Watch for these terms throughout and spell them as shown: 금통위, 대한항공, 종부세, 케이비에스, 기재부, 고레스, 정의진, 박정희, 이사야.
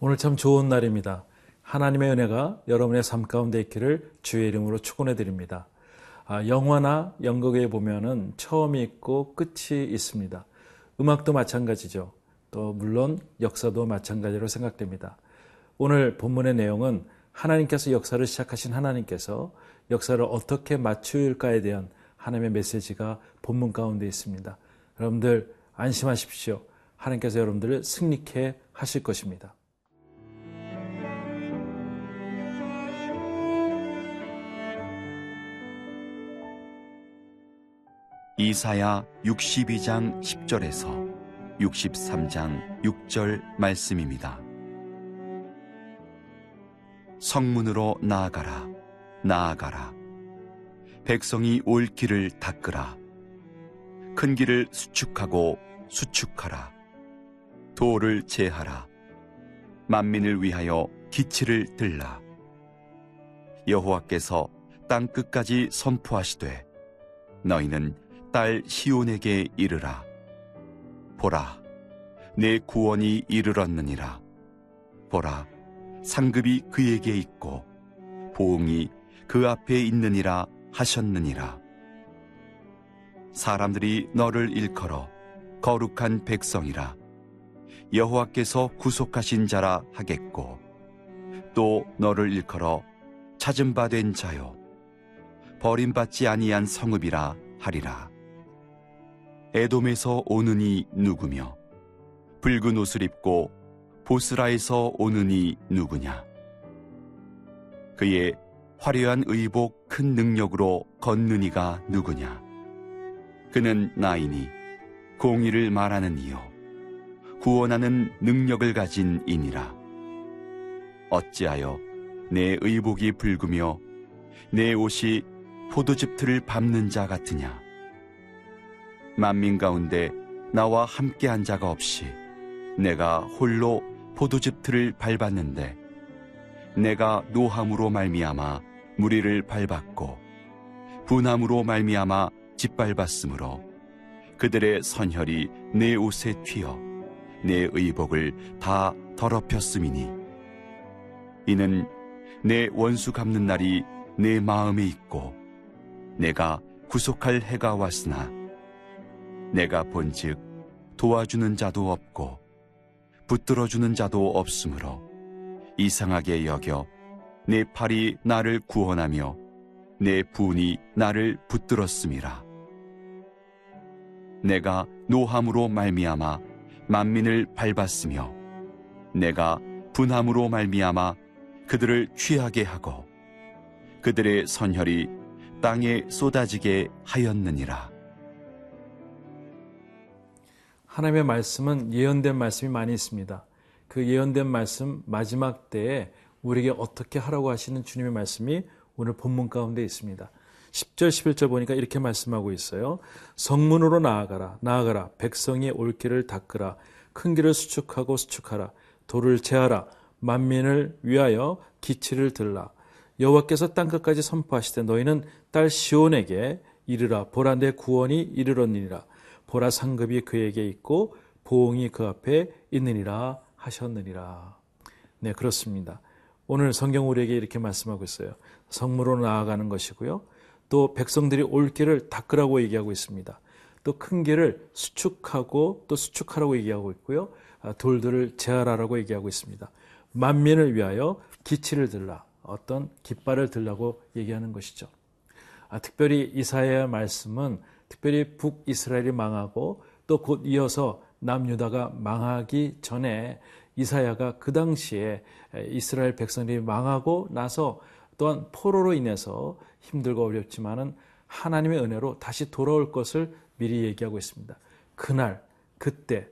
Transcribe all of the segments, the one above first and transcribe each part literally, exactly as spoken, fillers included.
오늘 참 좋은 날입니다. 하나님의 은혜가 여러분의 삶 가운데 있기를 주의 이름으로 축원해드립니다. 아, 영화나 연극에 보면은 처음이 있고 끝이 있습니다. 음악도 마찬가지죠. 또 물론 역사도 마찬가지로 생각됩니다. 오늘 본문의 내용은 하나님께서 역사를 시작하신 하나님께서 역사를 어떻게 마치울까에 대한 하나님의 메시지가 본문 가운데 있습니다. 여러분들 안심하십시오. 하나님께서 여러분들을 승리케 하실 것입니다. 이사야 육십이 장 십 절에서 육십삼 장 육 절 말씀입니다. 성문으로 나아가라, 나아가라. 백성이 올 길을 닦으라. 큰 길을 수축하고 수축하라. 도를 제하라. 만민을 위하여 기치를 들라. 여호와께서 땅 끝까지 선포하시되 너희는 딸 시온에게 이르라. 보라, 내 구원이 이르렀느니라. 보라, 상급이 그에게 있고 보응이 그 앞에 있느니라 하셨느니라. 사람들이 너를 일컬어 거룩한 백성이라, 여호와께서 구속하신 자라 하겠고, 또 너를 일컬어 찾은 바 된 자요, 버림받지 아니한 성읍이라 하리라. 에돔에서 오는 이 누구며, 붉은 옷을 입고 보스라에서 오는 이 누구냐? 그의 화려한 의복 큰 능력으로 걷는 이가 누구냐? 그는 나이니 공의를 말하는 이요 구원하는 능력을 가진 이니라. 어찌하여 내 의복이 붉으며 내 옷이 포도즙 틀을 밟는 자 같으냐? 만민 가운데 나와 함께한 자가 없이 내가 홀로 포도즙 틀을 밟았는데, 내가 노함으로 말미암아 무리를 밟았고 분함으로 말미암아 짓밟았으므로 그들의 선혈이 내 옷에 튀어 내 의복을 다 더럽혔음이니, 이는 내 원수 갚는 날이 내 마음에 있고 내가 구속할 해가 왔으나 내가 본즉 도와주는 자도 없고 붙들어주는 자도 없으므로 이상하게 여겨 내 팔이 나를 구원하며 내 분이 나를 붙들었음이라. 내가 노함으로 말미암아 만민을 밟았으며 내가 분함으로 말미암아 그들을 취하게 하고 그들의 선혈이 땅에 쏟아지게 하였느니라. 하나님의 말씀은 예언된 말씀이 많이 있습니다. 그 예언된 말씀 마지막 때에 우리에게 어떻게 하라고 하시는 주님의 말씀이 오늘 본문 가운데 있습니다. 십 절 십일 절 보니까 이렇게 말씀하고 있어요. 성문으로 나아가라, 나아가라. 백성이 올 길을 닦으라. 큰 길을 수축하고 수축하라. 도를 제하라. 만민을 위하여 기치를 들라. 여호와께서 땅끝까지 선포하시되 너희는 딸 시온에게 이르라. 보라, 내 구원이 이르렀느니라. 보라, 상급이 그에게 있고 보응이 그 앞에 있느니라 하셨느니라. 네, 그렇습니다. 오늘 성경 우리에게 이렇게 말씀하고 있어요. 성문으로 나아가는 것이고요. 또 백성들이 올 길을 닦으라고 얘기하고 있습니다. 또 큰 길을 수축하고 또 수축하라고 얘기하고 있고요. 돌들을 제하라라고 얘기하고 있습니다. 만민을 위하여 기치를 들라, 어떤 깃발을 들라고 얘기하는 것이죠. 아, 특별히 이사야의 말씀은 특별히 북이스라엘이 망하고 또 곧 이어서 남유다가 망하기 전에 이사야가 그 당시에 이스라엘 백성들이 망하고 나서 또한 포로로 인해서 힘들고 어렵지만은 하나님의 은혜로 다시 돌아올 것을 미리 얘기하고 있습니다. 그날, 그때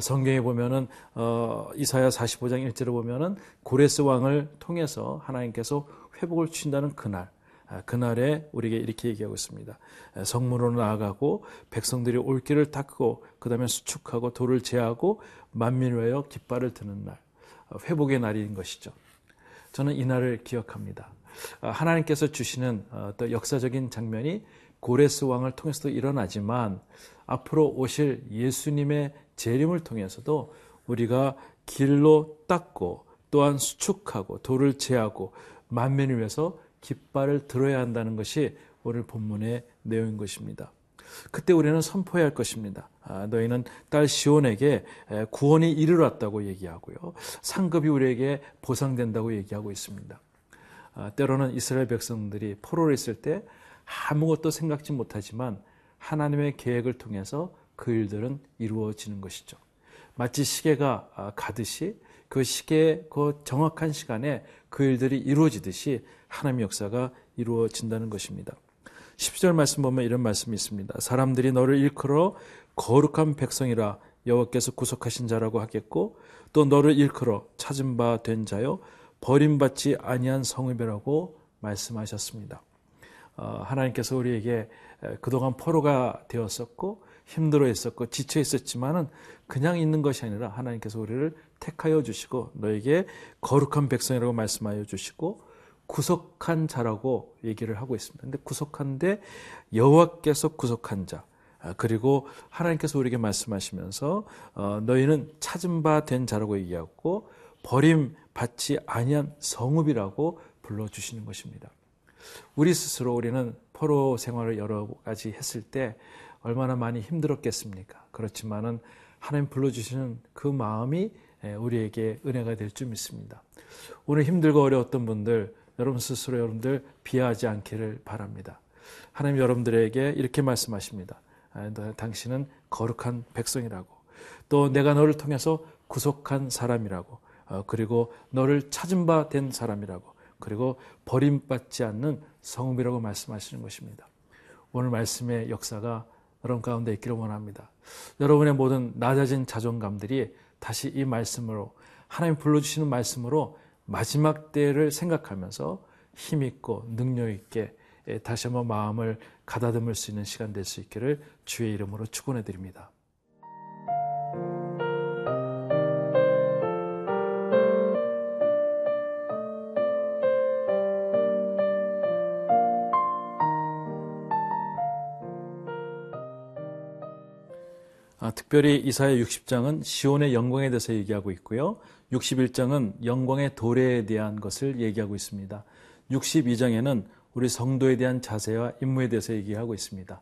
성경에 보면은 어, 이사야 사십오 장 일 절을 보면은 고레스 왕을 통해서 하나님께서 회복을 주신다는 그날, 그날에 우리에게 이렇게 얘기하고 있습니다. 성문으로 나아가고 백성들이 올 길을 닦고 그 다음에 수축하고 돌을 제하고 만민을 위하여 깃발을 드는 날, 회복의 날인 것이죠. 저는 이 날을 기억합니다. 하나님께서 주시는 또 역사적인 장면이 고레스 왕을 통해서도 일어나지만 앞으로 오실 예수님의 재림을 통해서도 우리가 길로 치닫고 또한 수축하고 돌을 제하고 만민을 위해서 깃발을 들어야 한다는 것이 오늘 본문의 내용인 것입니다. 그때 우리는 선포해야 할 것입니다. 아, 너희는 딸 시온에게 구원이 이르렀다고 얘기하고요. 상급이 우리에게 보상된다고 얘기하고 있습니다. 아, 때로는 이스라엘 백성들이 포로로 있을 때 아무것도 생각지 못하지만 하나님의 계획을 통해서 그 일들은 이루어지는 것이죠. 마치 시계가 가듯이 그 시계의 그 정확한 시간에 그 일들이 이루어지듯이 하나님의 역사가 이루어진다는 것입니다. 십 절 말씀 보면 이런 말씀이 있습니다. 사람들이 너를 일컬어 거룩한 백성이라 여호와께서 구속하신 자라고 하겠고 또 너를 일컬어 찾은 바 된 자여 버림받지 아니한 성읍이라고 말씀하셨습니다. 하나님께서 우리에게 그동안 포로가 되었었고 힘들어 했었고 지쳐 있었지만은 그냥 있는 것이 아니라 하나님께서 우리를 택하여 주시고 너에게 거룩한 백성이라고 말씀하여 주시고 구속한 자라고 얘기를 하고 있습니다. 근데 구속한데 여호와께서 구속한 자, 그리고 하나님께서 우리에게 말씀하시면서 너희는 찾은 바 된 자라고 얘기하고 버림받지 아니한 성읍이라고 불러주시는 것입니다. 우리 스스로 우리는 포로 생활을 여러 가지 했을 때 얼마나 많이 힘들었겠습니까? 그렇지만은 하나님 불러주시는 그 마음이 우리에게 은혜가 될 줄 믿습니다. 오늘 힘들고 어려웠던 분들, 여러분 스스로 여러분들 비하하지 않기를 바랍니다. 하나님 여러분들에게 이렇게 말씀하십니다. 당신은 거룩한 백성이라고, 또 내가 너를 통해서 구속한 사람이라고, 그리고 너를 찾은 바 된 사람이라고, 그리고 버림받지 않는 성읍이라고 말씀하시는 것입니다. 오늘 말씀의 역사가 여러분 가운데 있기를 원합니다. 여러분의 모든 낮아진 자존감들이 다시 이 말씀으로, 하나님 불러주시는 말씀으로 마지막 때를 생각하면서 힘있고 능력있게 다시 한번 마음을 가다듬을 수 있는 시간 될 수 있기를 주의 이름으로 축원해 드립니다. 특별히 이사야 육십 장은 시온의 영광에 대해서 얘기하고 있고요. 육십일 장은 영광의 도래에 대한 것을 얘기하고 있습니다. 육십이 장에는 우리 성도에 대한 자세와 임무에 대해서 얘기하고 있습니다.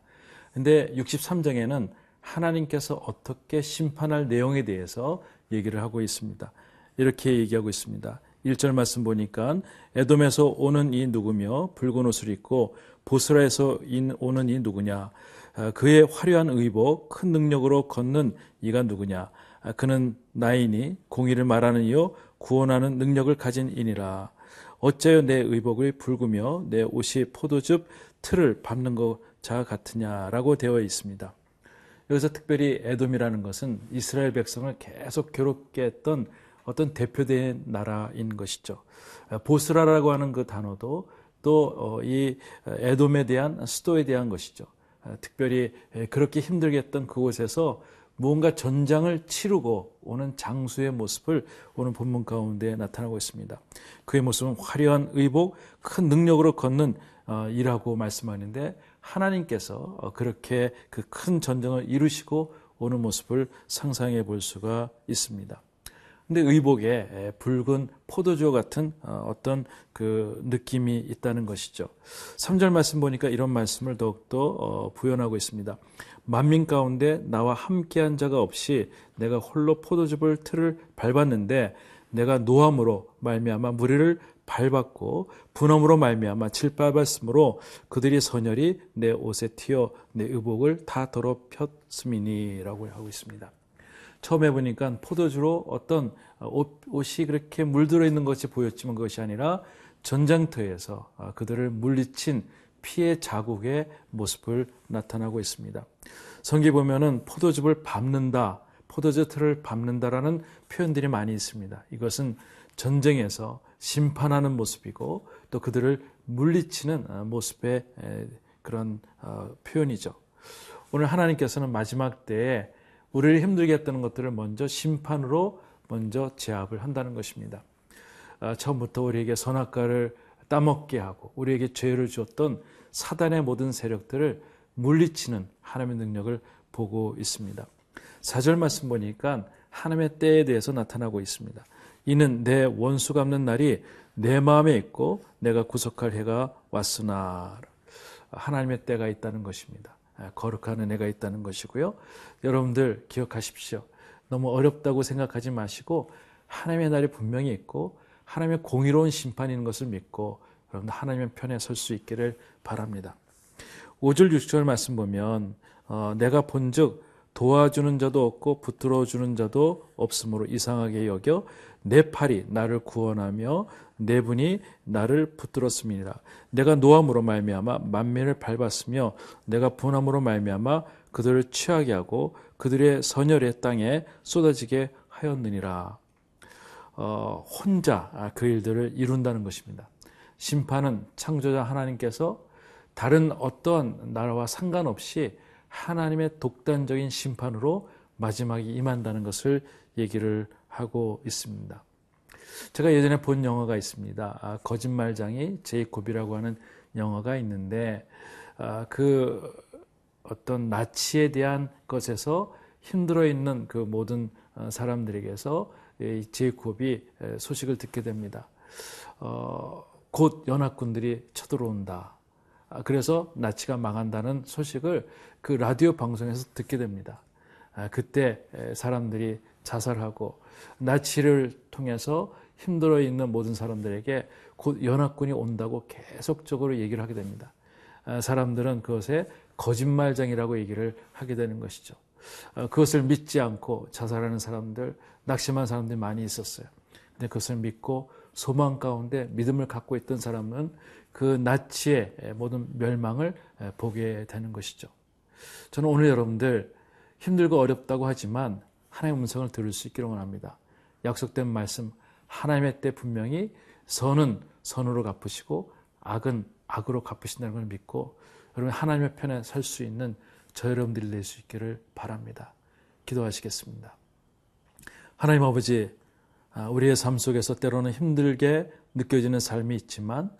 그런데 육십삼 장에는 하나님께서 어떻게 심판할 내용에 대해서 얘기를 하고 있습니다. 이렇게 얘기하고 있습니다. 일 절 말씀 보니까 에돔에서 오는 이 누구며 붉은 옷을 입고 보스라에서 오는 이 누구냐, 그의 화려한 의복 큰 능력으로 걷는 이가 누구냐, 그는 나이니 공의를 말하는 이요 구원하는 능력을 가진 이니라. 어째여 내 의복이 붉으며 내 옷이 포도즙 틀을 밟는 것자 같으냐라고 되어 있습니다. 여기서 특별히 에돔이라는 것은 이스라엘 백성을 계속 괴롭게 했던 어떤 대표된 나라인 것이죠. 보스라라고 하는 그 단어도 또 이 에돔에 대한 수도에 대한 것이죠. 특별히 그렇게 힘들게 했던 그곳에서 무언가 전장을 치르고 오는 장수의 모습을 오늘 본문 가운데 나타나고 있습니다. 그의 모습은 화려한 의복, 큰 능력으로 걷는 이라고 말씀하는데 하나님께서 그렇게 그 큰 전쟁을 이루시고 오는 모습을 상상해 볼 수가 있습니다. 근데 의복에 붉은 포도주 같은 어떤 그 느낌이 있다는 것이죠. 삼 절 말씀 보니까 이런 말씀을 더욱더 부연하고 있습니다. 만민 가운데 나와 함께한 자가 없이 내가 홀로 포도주를 틀을 밟았는데 내가 노함으로 말미암아 무리를 밟았고 분함으로 말미암아 질밟았으므로 그들이 선혈이 내 옷에 튀어 내 의복을 다 더럽혔음이니라고 하고 있습니다. 처음에 보니까 포도주로 어떤 옷, 옷이 그렇게 물들어 있는 것이 보였지만 그것이 아니라 전장터에서 그들을 물리친 피의 자국의 모습을 나타나고 있습니다. 성경에 보면은 포도즙을 밟는다, 포도주 틀을 밟는다라는 표현들이 많이 있습니다. 이것은 전쟁에서 심판하는 모습이고 또 그들을 물리치는 모습의 그런 표현이죠. 오늘 하나님께서는 마지막 때에 우리를 힘들게 했던 것들을 먼저 심판으로 먼저 제압을 한다는 것입니다. 아, 처음부터 우리에게 선악과를 따먹게 하고 우리에게 죄를 주었던 사단의 모든 세력들을 물리치는 하나님의 능력을 보고 있습니다. 사 절 말씀 보니까 하나님의 때에 대해서 나타나고 있습니다. 이는 내 원수 갚는 날이 내 마음에 있고 내가 구속할 해가 왔으나. 하나님의 때가 있다는 것입니다. 거룩한 은혜가 있다는 것이고요. 여러분들 기억하십시오. 너무 어렵다고 생각하지 마시고 하나님의 날이 분명히 있고 하나님의 공의로운 심판이 있는 것을 믿고 여러분들 하나님의 편에 설 수 있기를 바랍니다. 오 절 육 절 말씀 보면 어, 내가 본즉 도와주는 자도 없고 붙들어주는 자도 없으므로 이상하게 여겨 내 팔이 나를 구원하며 내 분이 나를 붙들었음이니라. 내가 노함으로 말미암아 만민을 밟았으며 내가 분함으로 말미암아 그들을 취하게 하고 그들의 선열의 땅에 쏟아지게 하였느니라. 어, 혼자 그 일들을 이룬다는 것입니다. 심판은 창조자 하나님께서 다른 어떤 나라와 상관없이 하나님의 독단적인 심판으로 마지막에 임한다는 것을 얘기를 하고 있습니다. 제가 예전에 본 영화가 있습니다. 아, 거짓말장이 제이콥이라고 하는 영화가 있는데 아, 그 어떤 나치에 대한 것에서 힘들어 있는 그 모든 사람들에게서 제이콥이 소식을 듣게 됩니다. 어, 곧 연합군들이 쳐들어온다. 그래서 나치가 망한다는 소식을 그 라디오 방송에서 듣게 됩니다. 그때 사람들이 자살하고 나치를 통해서 힘들어 있는 모든 사람들에게 곧 연합군이 온다고 계속적으로 얘기를 하게 됩니다. 사람들은 그것에 거짓말장이라고 얘기를 하게 되는 것이죠. 그것을 믿지 않고 자살하는 사람들, 낙심한 사람들이 많이 있었어요. 근데 그것을 믿고 소망 가운데 믿음을 갖고 있던 사람은 그 나치의 모든 멸망을 보게 되는 것이죠. 저는 오늘 여러분들 힘들고 어렵다고 하지만 하나님의 음성을 들을 수 있기를 원합니다. 약속된 말씀, 하나님의 때 분명히 선은 선으로 갚으시고 악은 악으로 갚으신다는 걸 믿고 여러분 하나님의 편에 설 수 있는 저 여러분들이 될 수 있기를 바랍니다. 기도하시겠습니다. 하나님 아버지, 우리의 삶 속에서 때로는 힘들게 느껴지는 삶이 있지만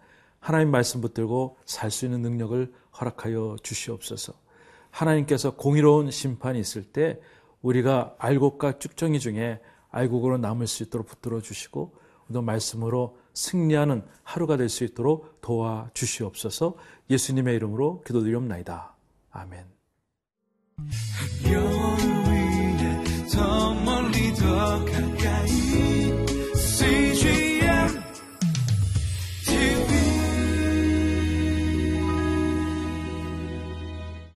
하나님 말씀 붙들고 살 수 있는 능력을 허락하여 주시옵소서. 하나님께서 공의로운 심판이 있을 때 우리가 알곡과 쭉정이 중에 알곡으로 남을 수 있도록 붙들어 주시고 또 말씀으로 승리하는 하루가 될 수 있도록 도와주시옵소서. 예수님의 이름으로 기도드리옵나이다. 아멘.